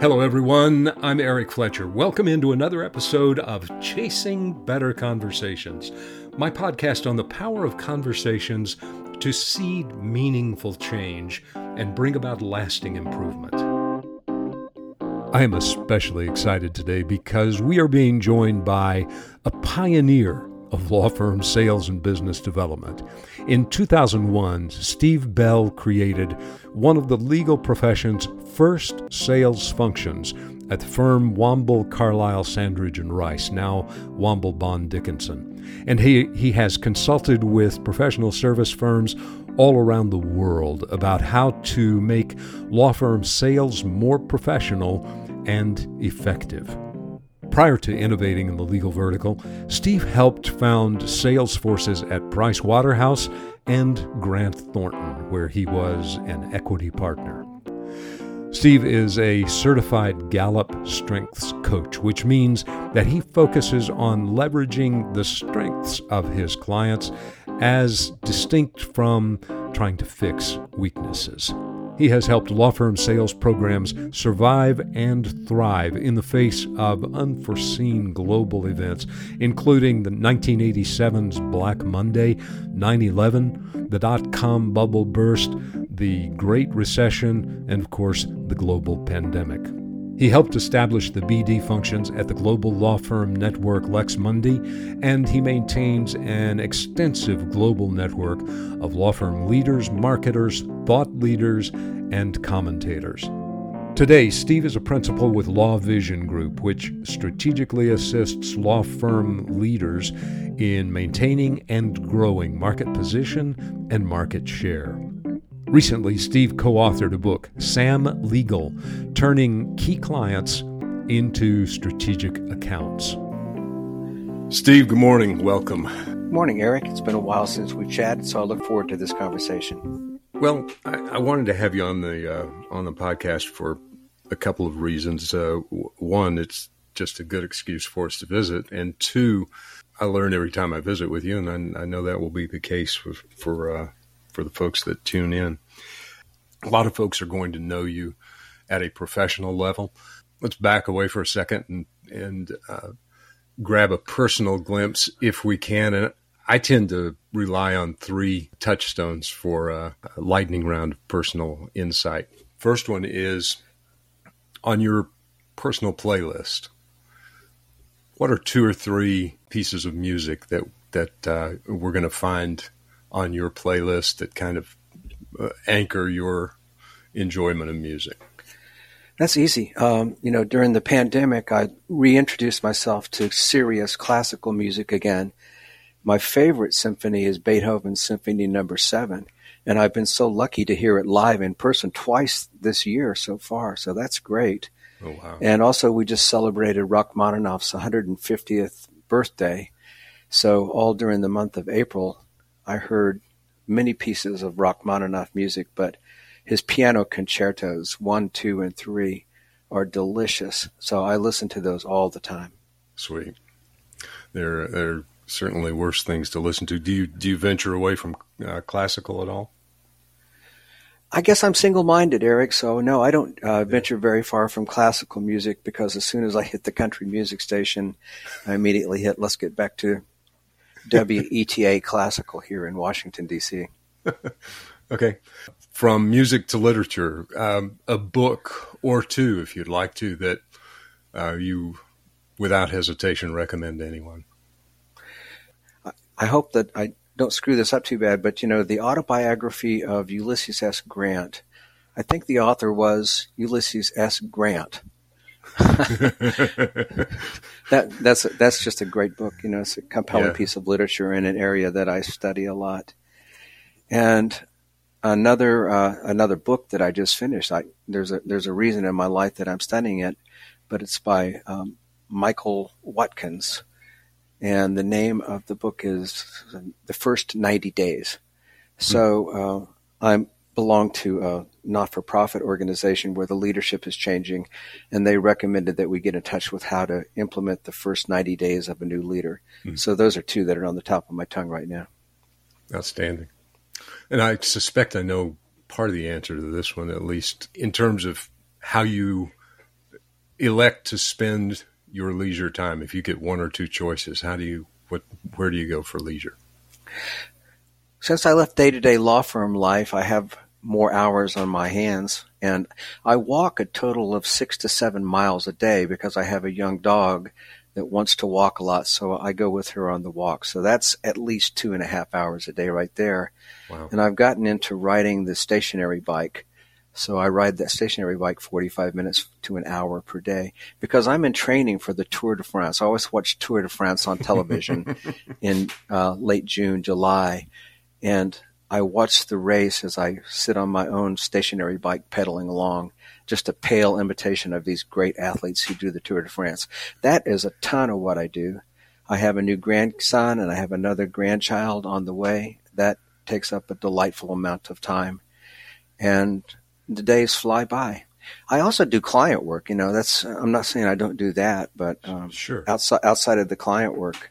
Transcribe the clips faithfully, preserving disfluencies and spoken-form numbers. Hello everyone, I'm Eric Fletcher. Welcome into another episode of Chasing Better Conversations, my podcast on the power of conversations to seed meaningful change and bring about lasting improvement. I am especially excited today because we are being joined by a pioneer of law firm sales and business development. In two thousand one, Steve Bell created one of the legal profession's first sales functions at the firm Womble, Carlisle, Sandridge and Rice, now Womble Bond Dickinson. And he, he has consulted with professional service firms all around the world about how to make law firm sales more professional and effective. Prior to innovating in the legal vertical, Steve helped found sales forces at Price Waterhouse and Grant Thornton, where he was an equity partner. Steve is a certified Gallup strengths coach, which means that he focuses on leveraging the strengths of his clients as distinct from trying to fix weaknesses. He has helped law firm sales programs survive and thrive in the face of unforeseen global events, including the nineteen eighty-seven's Black Monday, nine eleven, the dot-com bubble burst, the Great Recession, and of course, the global pandemic. He helped establish the B D functions at the global law firm network Lex Mundi, and he maintains an extensive global network of law firm leaders, marketers, thought leaders, and commentators. Today, Steve is a principal with Law Vision Group, which strategically assists law firm leaders in maintaining and growing market position and market share. Recently, Steve co-authored a book, Sam Legal, Turning Key Clients into Strategic Accounts. Steve, good morning. Welcome. Good morning, Eric. It's been a while since we've chatted, so I look forward to this conversation. Well, I, I wanted to have you on the uh, on the podcast for a couple of reasons. Uh, w- one, it's just a good excuse for us to visit. And two, I learn every time I visit with you, and I, I know that will be the case for... for uh, for the folks that tune in. A lot of folks are going to know you at a professional level. Let's back away for a second and, and uh, grab a personal glimpse if we can. And I tend to rely on three touchstones for a lightning round of personal insight. First one is on your personal playlist. What are two or three pieces of music that, that uh, we're going to find on your playlist that kind of uh, anchor your enjoyment of music? That's easy. Um, you know, during the pandemic, I reintroduced myself to serious classical music again. My favorite symphony is Beethoven's Symphony Number seven, and I've been so lucky to hear it live in person twice this year so far, so that's great. Oh, wow. And also, we just celebrated Rachmaninoff's one hundred fiftieth birthday, so all during the month of April, I heard many pieces of Rachmaninoff music, but his piano concertos, one, two, and three, are delicious. So I listen to those all the time. Sweet. There, there are certainly worse things to listen to. Do you do you venture away from uh, classical at all? I guess I'm single-minded, Eric. So no, I don't uh, venture very far from classical music because as soon as I hit the country music station, I immediately hit, let's get back to W E T A classical here in Washington, D C Okay. From music to literature, um, a book or two, if you'd like to, that uh, you, without hesitation, recommend to anyone. I hope that I don't screw this up too bad, but, you know, the autobiography of Ulysses S. Grant, I think the author was Ulysses S. Grant. that that's that's just a great book, you know. It's a compelling yeah. piece of literature in an area that I study a lot. And another uh, another book that I just finished. I there's a there's a reason in my life that I'm studying it, but it's by um, Michael Watkins, and the name of the book is The First ninety Days. So uh, I'm. belong to a not-for-profit organization where the leadership is changing, and they recommended that we get in touch with how to implement the first ninety days of a new leader. Mm-hmm. So those are two that are on the top of my tongue right now. Outstanding. And I suspect I know part of the answer to this one, at least in terms of how you elect to spend your leisure time, if you get one or two choices, how do you, what, where do you go for leisure? Since I left day-to-day law firm life, I have more hours on my hands, and I walk a total of six to seven miles a day because I have a young dog that wants to walk a lot, so I go with her on the walk. So that's at least two and a half hours a day right there. Wow. And I've gotten into riding the stationary bike. So I ride that stationary bike forty-five minutes to an hour per day because I'm in training for the Tour de France. I always watch Tour de France on television in uh, late June, July, and I watch the race as I sit on my own stationary bike pedaling along, just a pale imitation of these great athletes who do the Tour de France. That is a ton of what I do. I have a new grandson and I have another grandchild on the way. That takes up a delightful amount of time. And the days fly by. I also do client work. You know, that's, I'm not saying I don't do that, but um, sure. outside, outside of the client work,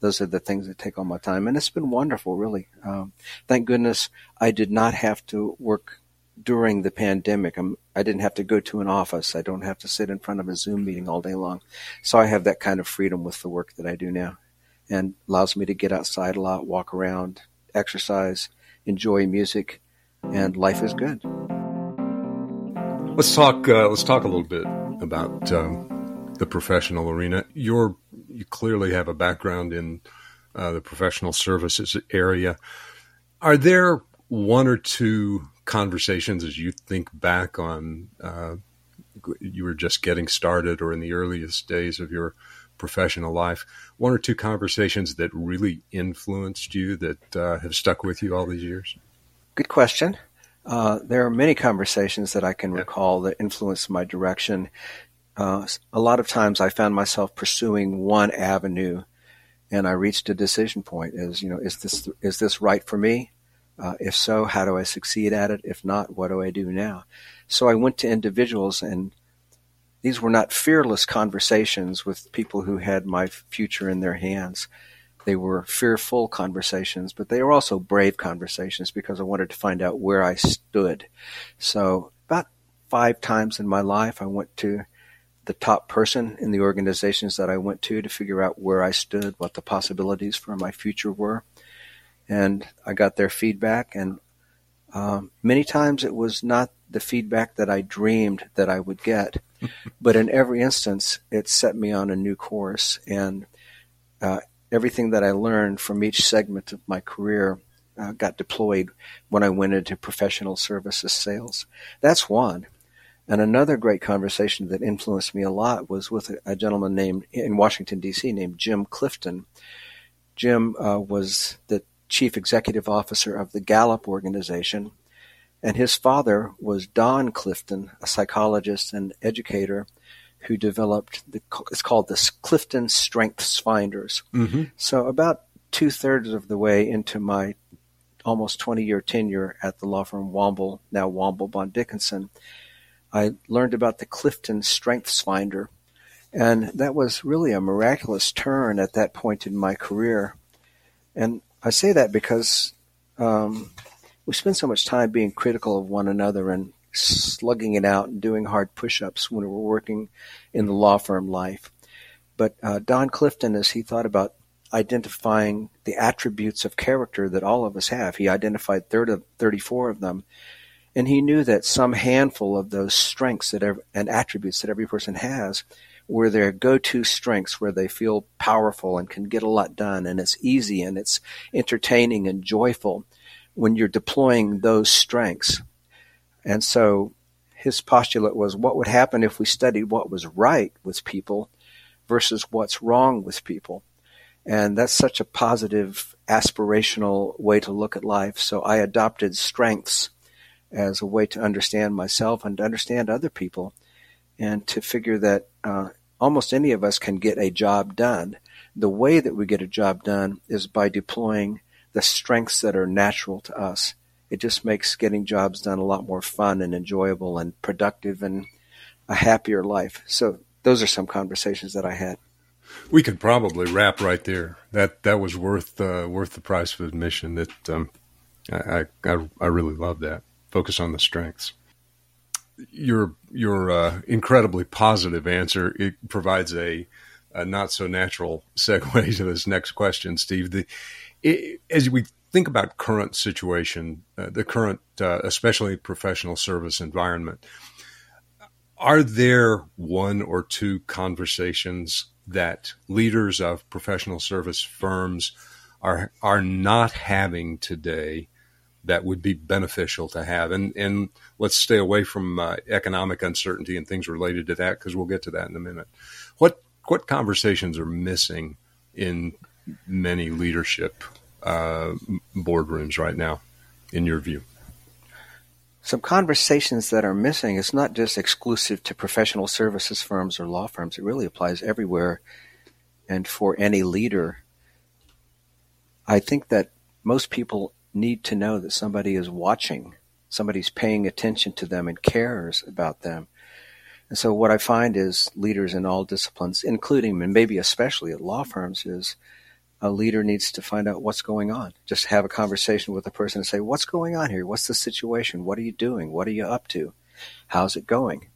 those are the things that take all my time. And it's been wonderful, really. Um, thank goodness I did not have to work during the pandemic. I'm, I didn't have to go to an office. I don't have to sit in front of a Zoom meeting all day long. So I have that kind of freedom with the work that I do now, and allows me to get outside a lot, walk around, exercise, enjoy music, and life is good. Let's talk. Uh, let's talk a little bit about um, the professional arena. You're, you clearly have a background in uh, the professional services area. Are there one or two conversations as you think back on uh, you were just getting started or in the earliest days of your professional life? One or two conversations that really influenced you that uh, have stuck with you all these years? Good question. Uh, there are many conversations that I can yeah. recall that influenced my direction. Uh, a lot of times I found myself pursuing one avenue and I reached a decision point is, you know, is this, is this right for me? Uh, if so, how do I succeed at it? If not, what do I do now? So I went to individuals, and these were not fearless conversations with people who had my future in their hands. They were fearful conversations, but they were also brave conversations because I wanted to find out where I stood. So about five times in my life, I went to the top person in the organizations that I went to to figure out where I stood, what the possibilities for my future were. And I got their feedback. And um, many times it was not the feedback that I dreamed that I would get. But in every instance, it set me on a new course. And uh everything that I learned from each segment of my career uh, got deployed when I went into professional services sales. That's one. And another great conversation that influenced me a lot was with a, a gentleman named in Washington, D C named Jim Clifton. Jim uh, was the chief executive officer of the Gallup organization, and his father was Don Clifton, a psychologist and educator who developed the, it's called the Clifton StrengthsFinders. Mm-hmm. So about two thirds of the way into my almost twenty year tenure at the law firm Womble, now Womble Bond Dickinson, I learned about the Clifton StrengthsFinder. And that was really a miraculous turn at that point in my career. And I say that because um, we spend so much time being critical of one another and slugging it out and doing hard push-ups when we were working in the law firm life. But uh, Don Clifton, as he thought about identifying the attributes of character that all of us have, he identified thirty, thirty-four of them, and he knew that some handful of those strengths that every, and attributes that every person has were their go-to strengths, where they feel powerful and can get a lot done, and it's easy and it's entertaining and joyful when you're deploying those strengths. And so his postulate was, what would happen if we studied what was right with people versus what's wrong with people? And that's such a positive, aspirational way to look at life. So I adopted strengths as a way to understand myself and to understand other people, and to figure that uh, almost any of us can get a job done. The way that we get a job done is by deploying the strengths that are natural to us. It just makes getting jobs done a lot more fun and enjoyable and productive and a happier life. So those are some conversations that I had. We could probably wrap right there. That that was worth uh, worth the price of admission. That um, I, I I really love that. Focus on the strengths. your your uh, incredibly positive answer, it provides a, a not so natural segue to this next question, Steve. The, it, as we think about current situation, uh, the current, uh, especially professional service environment, are there one or two conversations that leaders of professional service firms are are not having today that would be beneficial to have? And and let's stay away from uh, economic uncertainty and things related to that, because we'll get to that in a minute. What what conversations are missing in many leadership uh, boardrooms right now, in your view? Some conversations that are missing, it's not just exclusive to professional services firms or law firms. It really applies everywhere and for any leader. I think that most people need to know that somebody is watching, somebody's paying attention to them and cares about them. And so what I find is leaders in all disciplines, including and maybe especially at law firms, is a leader needs to find out what's going on. Just have a conversation with a person and say, what's going on here? What's the situation? What are you doing? What are you up to? How's it going?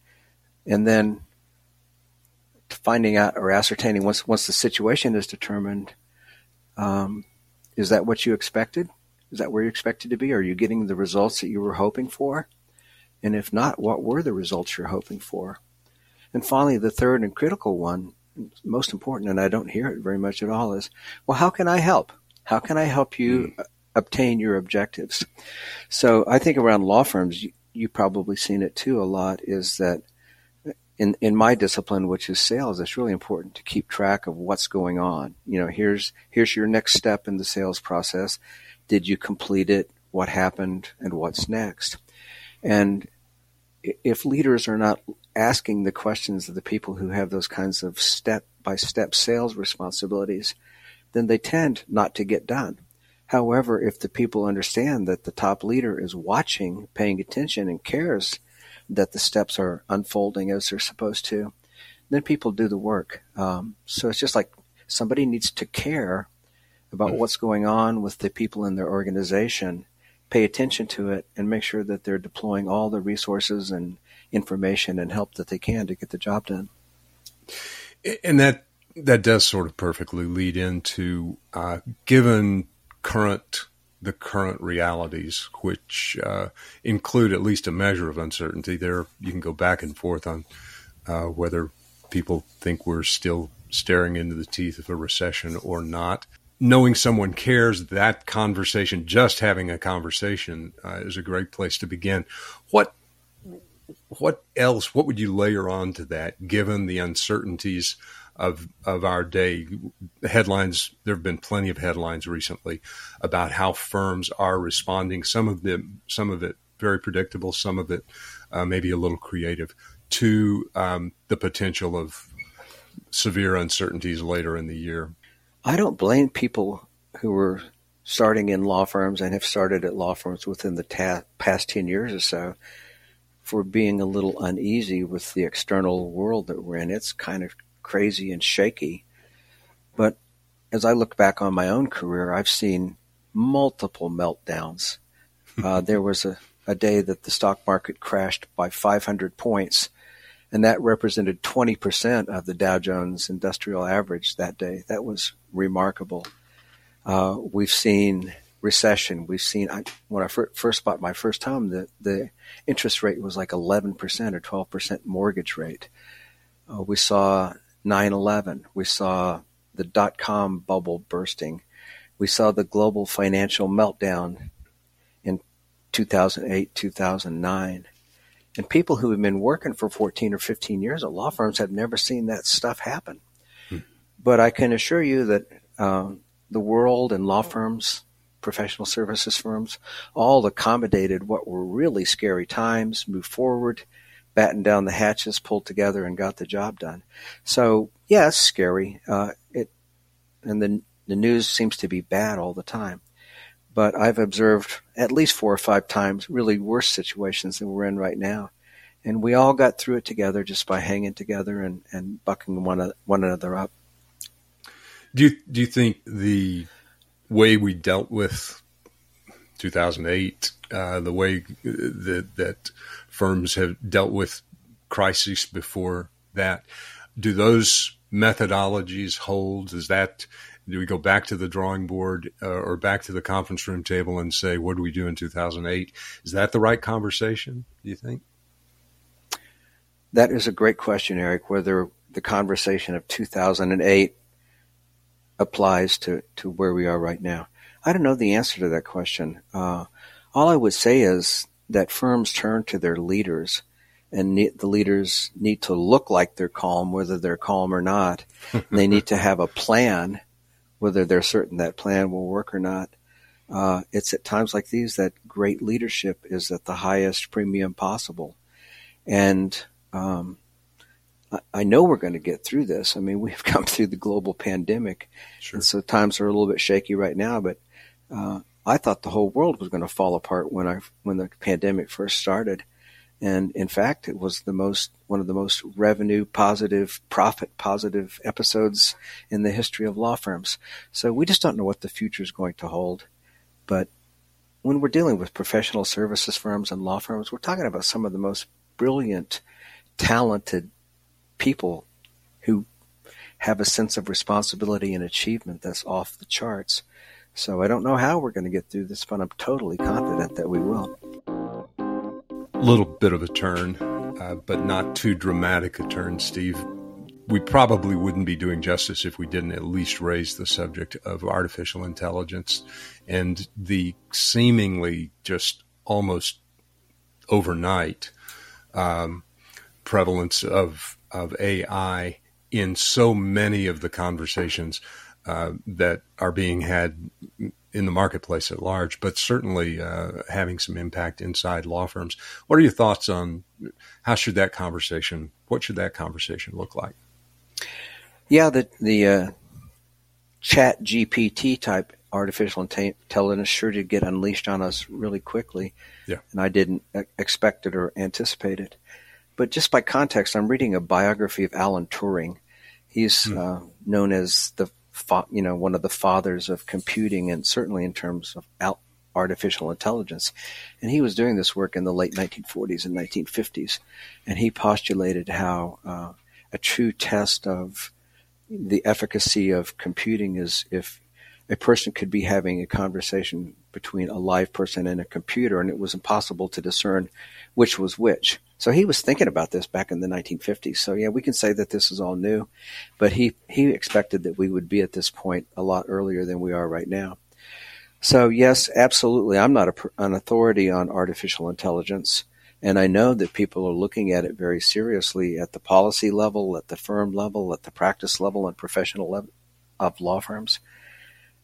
And then finding out or ascertaining once, once the situation is determined, um, is that what you expected? Is that where you're expected to be? Are you getting the results that you were hoping for? And if not, what were the results you're hoping for? And finally, the third and critical one, most important, and I don't hear it very much at all, is, well, how can I help? How can I help you mm. obtain your objectives? So I think around law firms, you, you've probably seen it too a lot, is that in, in my discipline, which is sales, it's really important to keep track of what's going on. You know, here's here's your next step in the sales process. Did you complete it? What happened? And what's next? And if leaders are not asking the questions of the people who have those kinds of step-by-step sales responsibilities, then they tend not to get done. However, if the people understand that the top leader is watching, paying attention, and cares that the steps are unfolding as they're supposed to, then people do the work. Um, so it's just like somebody needs to care about what's going on with the people in their organization, pay attention to it, and make sure that they're deploying all the resources and information and help that they can to get the job done. And that that does sort of perfectly lead into, uh, given current the current realities, which uh, include at least a measure of uncertainty. There, you can go back and forth on uh, whether people think we're still staring into the teeth of a recession or not. Knowing someone cares, that conversation, just having a conversation uh, is a great place to begin. What what else, what would you layer onto that, given the uncertainties of of our day? Headlines, there have been plenty of headlines recently about how firms are responding, some of them, some of it very predictable, some of it uh, maybe a little creative, to um, the potential of severe uncertainties later in the year. I don't blame people who were starting in law firms and have started at law firms within the ta- past ten years or so for being a little uneasy with the external world that we're in. It's kind of crazy and shaky. But as I look back on my own career, I've seen multiple meltdowns. uh, there was a, a day that the stock market crashed by five hundred points. And that represented twenty percent of the Dow Jones Industrial Average that day. That was remarkable. Uh, we've seen recession. We've seen, I, when I fir- first bought my first home, the, the interest rate was like eleven percent or twelve percent mortgage rate. Uh, we saw nine eleven. We saw the dot-com bubble bursting. We saw the global financial meltdown in two thousand eight, two thousand nine. And people who have been working for fourteen or fifteen years at law firms have never seen that stuff happen. Hmm. But I can assure you that um, the world and law firms, professional services firms, all accommodated what were really scary times, moved forward, battened down the hatches, pulled together, and got the job done. So, yes, yeah, scary. Uh, it and the, the news seems to be bad all the time. But I've observed at least four or five times really worse situations than we're in right now. And we all got through it together just by hanging together and, and bucking one, one another up. Do you, do you think the way we dealt with two thousand eight, uh, the way that, that firms have dealt with crises before that. Do those methodologies hold? Is that, do we go back to the drawing board uh, or back to the conference room table and say, what do we do in two thousand eight? Is that the right conversation, do you think? That is a great question, Eric, whether the conversation of two thousand eight applies to, to where we are right now. I don't know the answer to that question. Uh, all I would say is that firms turn to their leaders, and ne- the leaders need to look like they're calm, whether they're calm or not. They need to have a plan, whether they're certain that plan will work or not. Uh, it's at times like these that great leadership is at the highest premium possible. And um, I, I know we're going to get through this. I mean, we've come through the global pandemic. Sure. And so times are a little bit shaky right now, but uh, I thought the whole world was going to fall apart when I when the pandemic first started. And in fact, it was the most one of the most revenue positive, profit positive episodes in the history of law firms. So we just don't know what the future is going to hold. But when we're dealing with professional services firms and law firms, we're talking about some of the most brilliant, talented people who have a sense of responsibility and achievement that's off the charts. So I don't know how we're going to get through this, but I'm totally confident that we will. Little bit of a turn, uh, but not too dramatic a turn, Steve. We probably wouldn't be doing justice if we didn't at least raise the subject of artificial intelligence and the seemingly just almost overnight um, prevalence of, of A I in so many of the conversations uh, that are being had in the marketplace at large, but certainly uh, having some impact inside law firms. What are your thoughts on how should that conversation, what should that conversation look like? Yeah, the, the uh, ChatGPT type artificial intelligence sure did get unleashed on us really quickly. Yeah. And I didn't expect it or anticipate it. But just by context, I'm reading a biography of Alan Turing. He's hmm. uh, known as the you know, one of the fathers of computing, and certainly in terms of artificial intelligence. And he was doing this work in the late nineteen forties and nineteen fifties. And he postulated how uh, a true test of the efficacy of computing is if a person could be having a conversation between a live person and a computer, and it was impossible to discern which was which. So he was thinking about this back in the nineteen fifties. So yeah, we can say that this is all new, but he, he expected that we would be at this point a lot earlier than we are right now. So yes, absolutely. I'm not a, an authority on artificial intelligence, and I know that people are looking at it very seriously at the policy level, at the firm level, at the practice level, and professional level of law firms.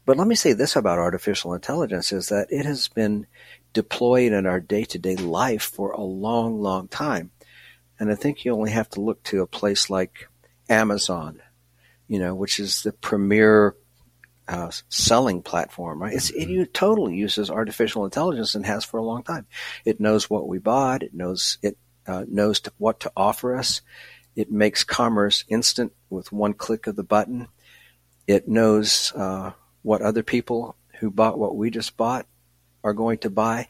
But let me say this about artificial intelligence is that it has been deployed in our day-to-day life for a long, long time. And I think you only have to look to a place like Amazon, you know, which is the premier uh, selling platform, right? It's, it, it totally uses artificial intelligence and has for a long time. It knows what we bought. It knows, it uh, knows to, what to offer us. It makes commerce instant with one click of the button. It knows uh, what other people who bought what we just bought are going to buy.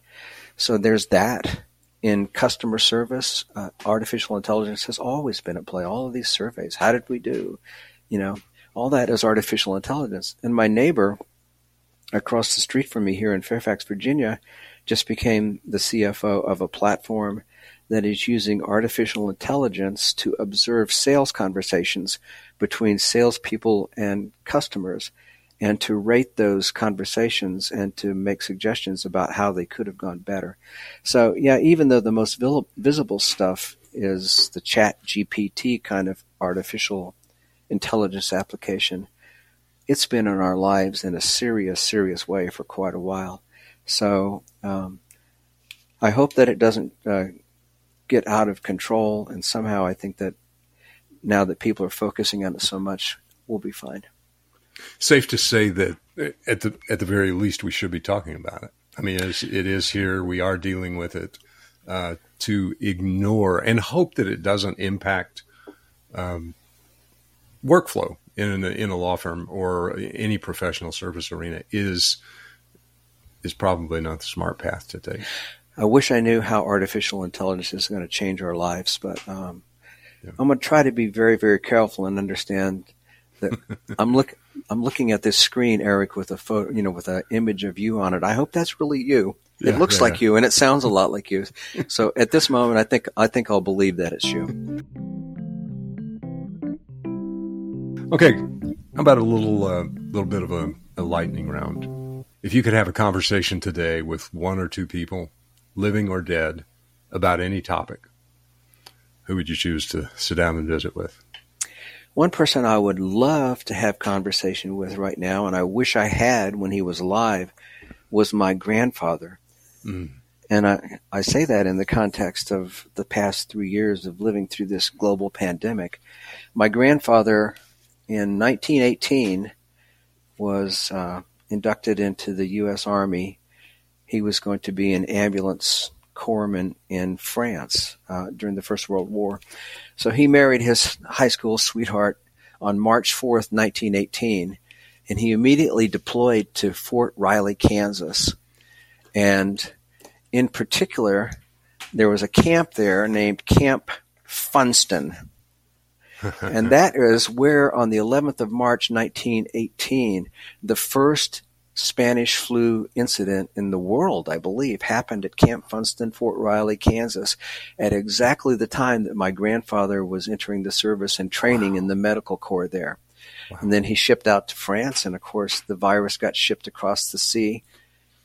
So there's that. In customer service, uh, artificial intelligence has always been at play. All of these surveys, how did we do? You know, all that is artificial intelligence. And my neighbor across the street from me here in Fairfax, Virginia, just became the C F O of a platform that is using artificial intelligence to observe sales conversations between salespeople and customers, and to rate those conversations and to make suggestions about how they could have gone better. So, yeah, even though the most visible stuff is the ChatGPT kind of artificial intelligence application, it's been in our lives in a serious, serious way for quite a while. So um, I hope that it doesn't uh, get out of control, and somehow I think that now that people are focusing on it so much, we'll be fine. Safe to say that at the at the very least, we should be talking about it. I mean, it is, it is here. We are dealing with it. Uh, to ignore and hope that it doesn't impact um, workflow in a, in a law firm or any professional service arena is is probably not the smart path to take. I wish I knew how artificial intelligence is going to change our lives, but um, yeah. I'm going to try to be very, very careful and understand that I'm look I'm looking at this screen, Eric, with a photo, you know, with an image of you on it. I hope that's really you. Yeah, it looks yeah, like yeah. you, and it sounds a lot like you. So at this moment, I think I think I'll believe that it's you. Okay, how about a little uh, little bit of a, a lightning round? If you could have a conversation today with one or two people, living or dead, about any topic, who would you choose to sit down and visit with? One person I would love to have conversation with right now, and I wish I had when he was alive, was my grandfather. Mm. And I, I say that in the context of the past three years of living through this global pandemic. My grandfather in nineteen eighteen was uh, inducted into the U S Army. He was going to be an ambulance corpsman in France uh, during the First World War. So he married his high school sweetheart on March fourth, nineteen eighteen, and he immediately deployed to Fort Riley, Kansas. And in particular, there was a camp there named Camp Funston. And that is where on the eleventh of March, nineteen eighteen, the first Spanish flu incident in the world, I believe, happened at Camp Funston, Fort Riley, Kansas, at exactly the time that my grandfather was entering the service and training wow. in the medical corps there. Wow. And then he shipped out to France, and of course the virus got shipped across the sea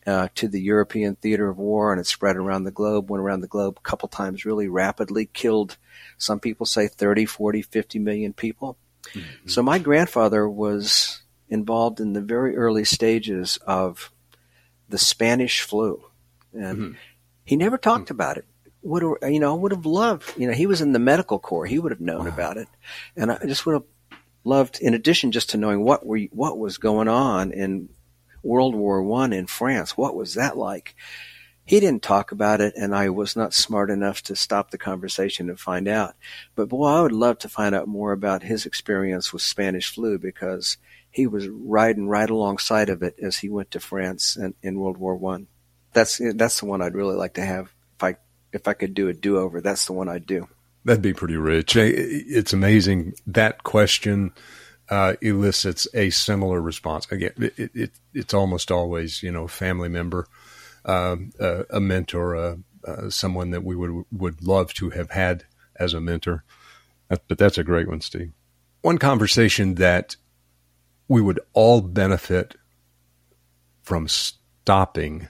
uh, to the European theater of war, and it spread around the globe, went around the globe a couple times really rapidly, killed, some people say thirty, forty, fifty million people. Mm-hmm. So my grandfather was involved in the very early stages of the Spanish flu. And mm-hmm. he never talked mm-hmm. about it. Would have, you know, I would have loved, you know, he was in the medical corps. He would have known wow. about it. And I just would have loved, in addition just to knowing what were, what was going on in World War One in France, what was that like? He didn't talk about it, and I was not smart enough to stop the conversation and find out. But boy, I would love to find out more about his experience with Spanish flu, because he was riding right alongside of it as he went to France in, in World War One. That's that's the one I'd really like to have. If I if I could do a do over, that's the one I'd do. That'd be pretty rich. It's amazing that question uh, elicits a similar response. Again, it, it it's almost always, you know, family member, uh, a, a mentor, uh, uh, someone that we would would love to have had as a mentor. But that's a great one, Steve. One conversation that we would all benefit from stopping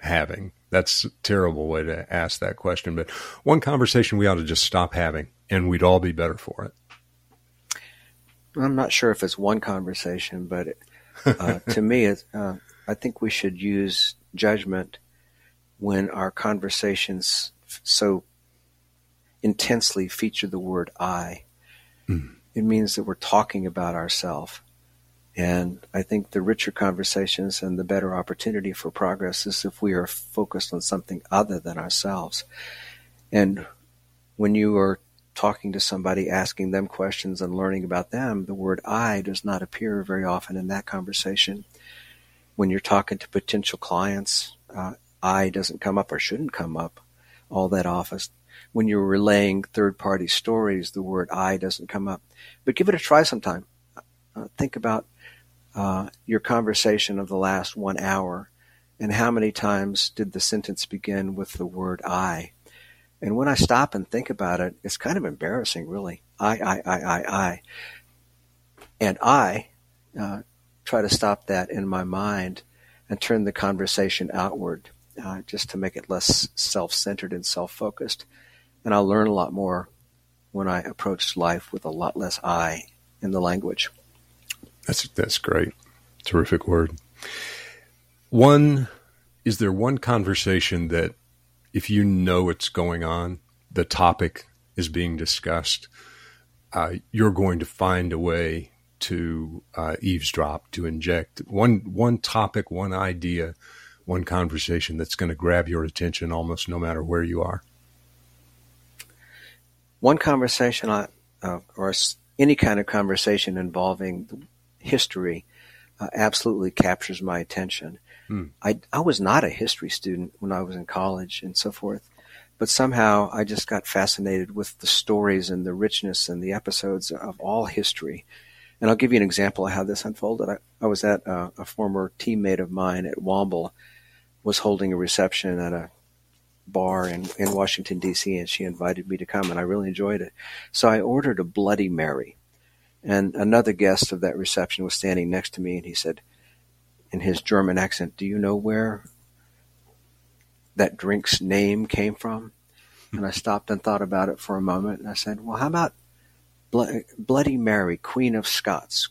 having. That's a terrible way to ask that question, but one conversation we ought to just stop having, and we'd all be better for it. I'm not sure if it's one conversation, but it, uh, to me, it, uh, I think we should use judgment when our conversations so intensely feature the word I. Mm. It means that we're talking about ourselves. And I think the richer conversations and the better opportunity for progress is if we are focused on something other than ourselves. And when you are talking to somebody, asking them questions and learning about them, the word I does not appear very often in that conversation. When you're talking to potential clients, uh, I doesn't come up or shouldn't come up all that often. When you're relaying third-party stories, the word I doesn't come up. But give it a try sometime. Uh, think about uh, your conversation of the last one hour and how many times did the sentence begin with the word I. And when I stop and think about it, it's kind of embarrassing, really. I, I, I, I, I. And I uh, try to stop that in my mind and turn the conversation outward uh, just to make it less self-centered and self-focused. And I'll learn a lot more when I approach life with a lot less I in the language. That's that's great. Terrific word. One, is there one conversation that if you know it's going on, the topic is being discussed, uh, you're going to find a way to uh, eavesdrop, to inject one one topic, one idea, one conversation that's going to grab your attention almost no matter where you are? One conversation I, uh, or any kind of conversation involving history uh, absolutely captures my attention. Mm. I, I was not a history student when I was in college and so forth, but somehow I just got fascinated with the stories and the richness and the episodes of all history. And I'll give you an example of how this unfolded. I, I was at a, a former teammate of mine at Womble was holding a reception at a bar in, in Washington, D C, and she invited me to come, and I really enjoyed it. So I ordered a Bloody Mary. And another guest of that reception was standing next to me, and he said, in his German accent, "Do you know where that drink's name came from?" And I stopped and thought about it for a moment, and I said, "Well, how about Blo- Bloody Mary, Queen of Scots?"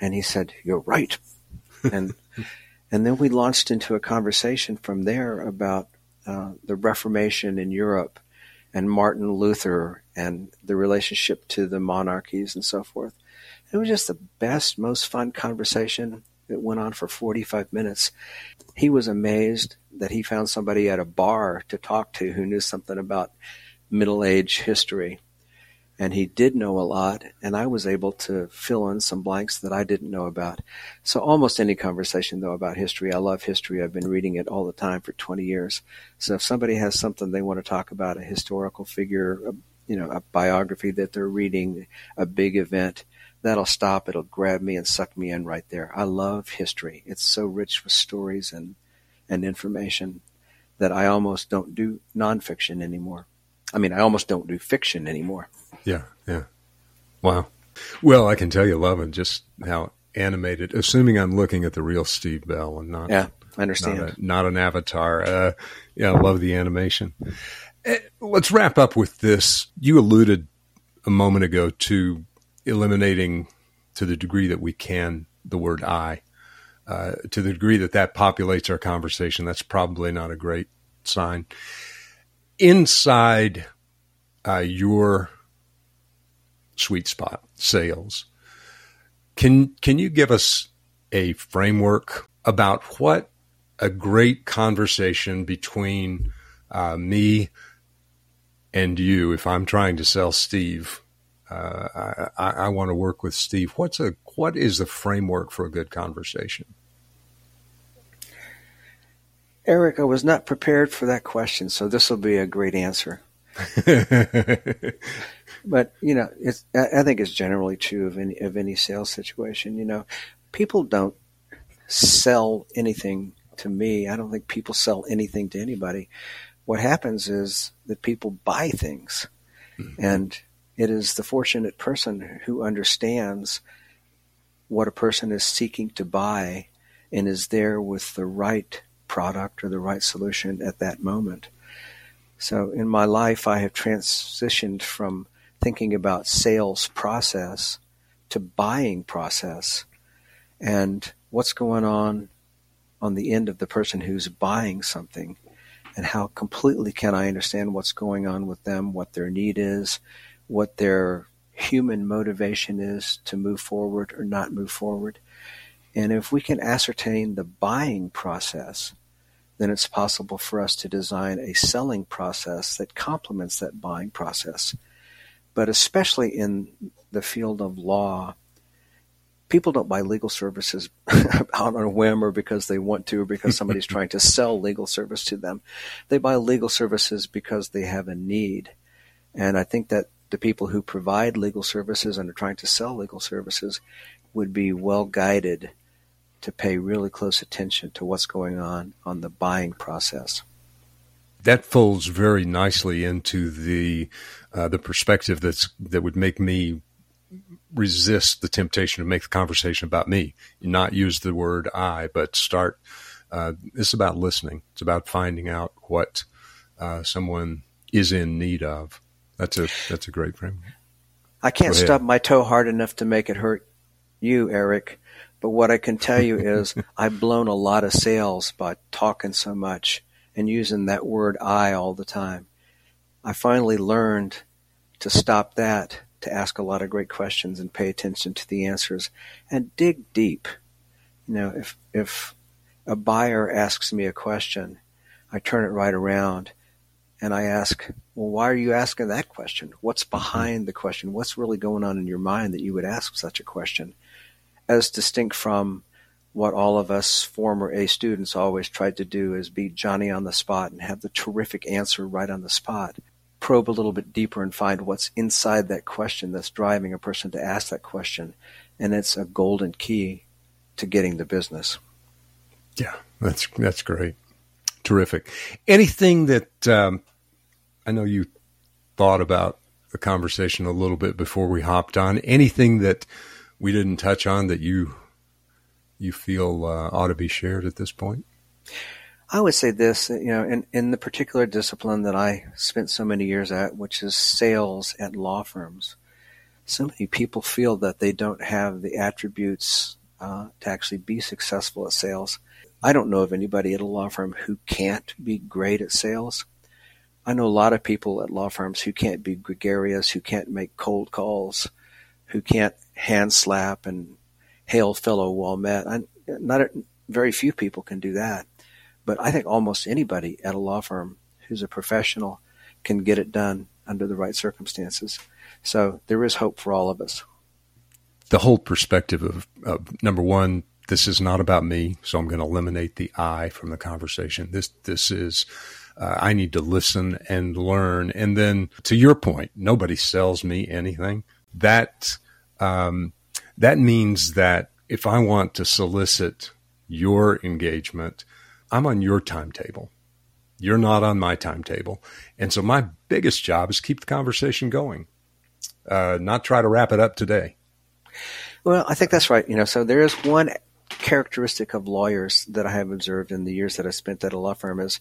And he said, "You're right." And and then we launched into a conversation from there about uh, the Reformation in Europe and Martin Luther and the relationship to the monarchies and so forth. It was just the best, most fun conversation. It went on for forty-five minutes. He was amazed that he found somebody at a bar to talk to who knew something about Middle Age history. And he did know a lot, and I was able to fill in some blanks that I didn't know about. So almost any conversation, though, about history. I love history. I've been reading it all the time for twenty years. So if somebody has something they want to talk about, a historical figure, a, you know, a biography that they're reading, a big event, that'll stop. It'll grab me and suck me in right there. I love history. It's so rich with stories and, and information that I almost don't do nonfiction anymore. I mean, I almost don't do fiction anymore. Yeah, yeah. Wow. Well, I can tell you, Lovin, just how animated, assuming I'm looking at the real Steve Bell and not, yeah, I understand. not, a, not an avatar. Uh, yeah, I love the animation. Let's wrap up with this. You alluded a moment ago to eliminating, to the degree that we can, the word I. Uh, to the degree that that populates our conversation, that's probably not a great sign. Inside uh, your sweet spot, sales, can can you give us a framework about what a great conversation between uh, me and you, if I'm trying to sell Steve, uh, I, I want to work with Steve. What's a what is the framework for a good conversation? Eric, I was not prepared for that question, so this will be a great answer. But, you know, it's, I think it's generally true of any, of any sales situation. You know, people don't sell anything to me. I don't think people sell anything to anybody. What happens is that people buy things, mm-hmm. and it is the fortunate person who understands what a person is seeking to buy and is there with the right product or the right solution at that moment. So in my life, I have transitioned from thinking about sales process to buying process and what's going on on the end of the person who's buying something and how completely can I understand what's going on with them, what their need is, what their human motivation is to move forward or not move forward. And if we can ascertain the buying process, then it's possible for us to design a selling process that complements that buying process. But especially in the field of law, people don't buy legal services out on a whim or because they want to or because somebody's trying to sell legal service to them. They buy legal services because they have a need. And I think that the people who provide legal services and are trying to sell legal services would be well guided to pay really close attention to what's going on on the buying process. That folds very nicely into the uh, the perspective that's that would make me resist the temptation to make the conversation about me, not use the word I, but start. Uh, it's about listening. It's about finding out what uh, someone is in need of. That's a that's a great framework. I can't stub my toe hard enough to make it hurt you, Eric. But what I can tell you is I've blown a lot of sales by talking so much and using that word I all the time. I finally learned to stop that, to ask a lot of great questions and pay attention to the answers and dig deep. You know, if if a buyer asks me a question, I turn it right around and I ask, well, why are you asking that question? What's behind the question? What's really going on in your mind that you would ask such a question? As distinct from, what all of us former A students always tried to do is be Johnny on the spot and have the terrific answer right on the spot. Probe a little bit deeper and find what's inside that question that's driving a person to ask that question. And it's a golden key to getting the business. Yeah, that's that's great. Terrific. Anything that um, I know you thought about the conversation a little bit before we hopped on, anything that we didn't touch on that you you feel uh, ought to be shared at this point? I would say this, you know, in, in the particular discipline that I spent so many years at, which is sales at law firms, so many people feel that they don't have the attributes uh, to actually be successful at sales. I don't know of anybody at a law firm who can't be great at sales. I know a lot of people at law firms who can't be gregarious, who can't make cold calls, who can't hand slap and hail fellow well met. I, not a, very few people can do that. But I think almost anybody at a law firm who's a professional can get it done under the right circumstances. So there is hope for all of us. The whole perspective of, of number one, this is not about me, so I'm going to eliminate the I from the conversation. This this is, uh, I need to listen and learn. And then to your point, nobody sells me anything. That um, that means that if I want to solicit your engagement, I'm on your timetable. You're not on my timetable. And so my biggest job is keep the conversation going, uh, not try to wrap it up today. Well, I think that's right. You know, so there is one characteristic of lawyers that I have observed in the years that I spent at a law firm is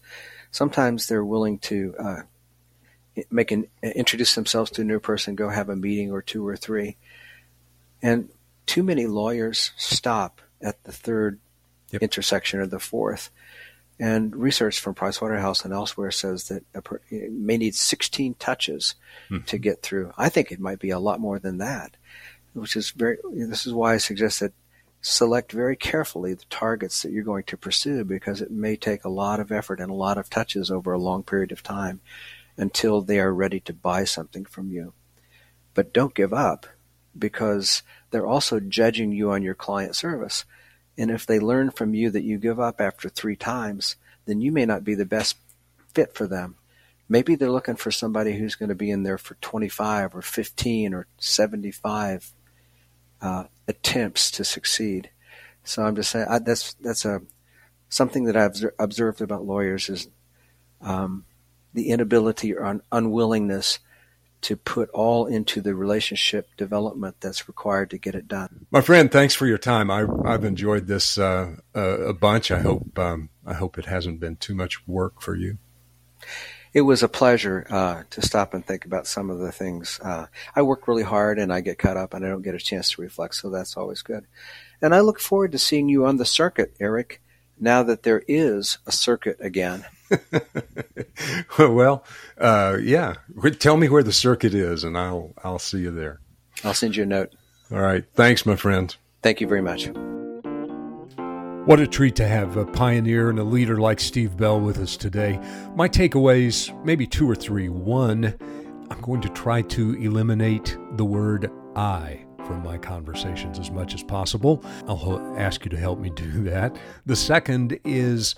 sometimes they're willing to uh, make an, introduce themselves to a new person, go have a meeting or two or three. And too many lawyers stop at the third yep. intersection or the fourth. And research from Price Waterhouse and elsewhere says that a per, it may need sixteen touches mm-hmm. to get through. I think it might be a lot more than that, which is very. This is why I suggest that select very carefully the targets that you're going to pursue, because it may take a lot of effort and a lot of touches over a long period of time until they are ready to buy something from you. But don't give up, because they're also judging you on your client service. And if they learn from you that you give up after three times, then you may not be the best fit for them. Maybe they're looking for somebody who's going to be in there for twenty-five or fifteen or seventy-five uh, attempts to succeed. So I'm just saying I, that's that's a something that I've observed about lawyers is um, the inability or un- unwillingness to put all into the relationship development that's required to get it done. My friend, thanks for your time. I, I've enjoyed this uh, uh, a bunch. I hope um, I hope it hasn't been too much work for you. It was a pleasure uh, to stop and think about some of the things. Uh, I work really hard and I get caught up and I don't get a chance to reflect, so that's always good. And I look forward to seeing you on the circuit, Eric, now that there is a circuit again. Well, uh, yeah. Tell me where the circuit is, and I'll I'll see you there. I'll send you a note. All right. Thanks, my friend. Thank you very much. What a treat to have a pioneer and a leader like Steve Bell with us today. My takeaways, maybe two or three. One, I'm going to try to eliminate the word I from my conversations as much as possible. I'll ask you to help me do that. The second is,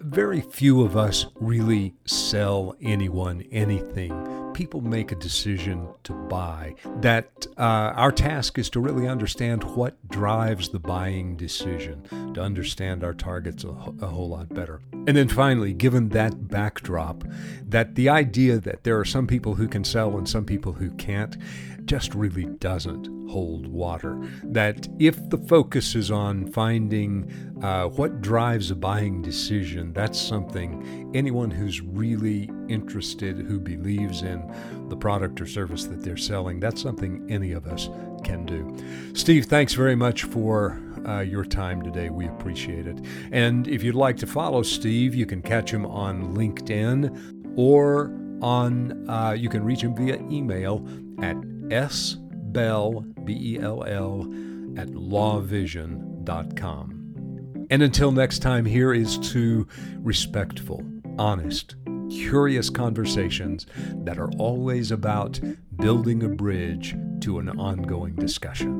very few of us really sell anyone anything. People make a decision to buy. That uh, our task is to really understand what drives the buying decision, to understand our targets a, a whole lot better. And then finally, given that backdrop, that the idea that there are some people who can sell and some people who can't just really doesn't hold water. That if the focus is on finding uh, what drives a buying decision, that's something anyone who's really interested, who believes in the product or service that they're selling, that's something any of us can do. Steve, thanks very much for uh, your time today. We appreciate it. And if you'd like to follow Steve, you can catch him on LinkedIn or on uh, you can reach him via email at sbell, B E L L, at lawvision dot com. And until next time, here is to respectful, honest, curious conversations that are always about building a bridge to an ongoing discussion.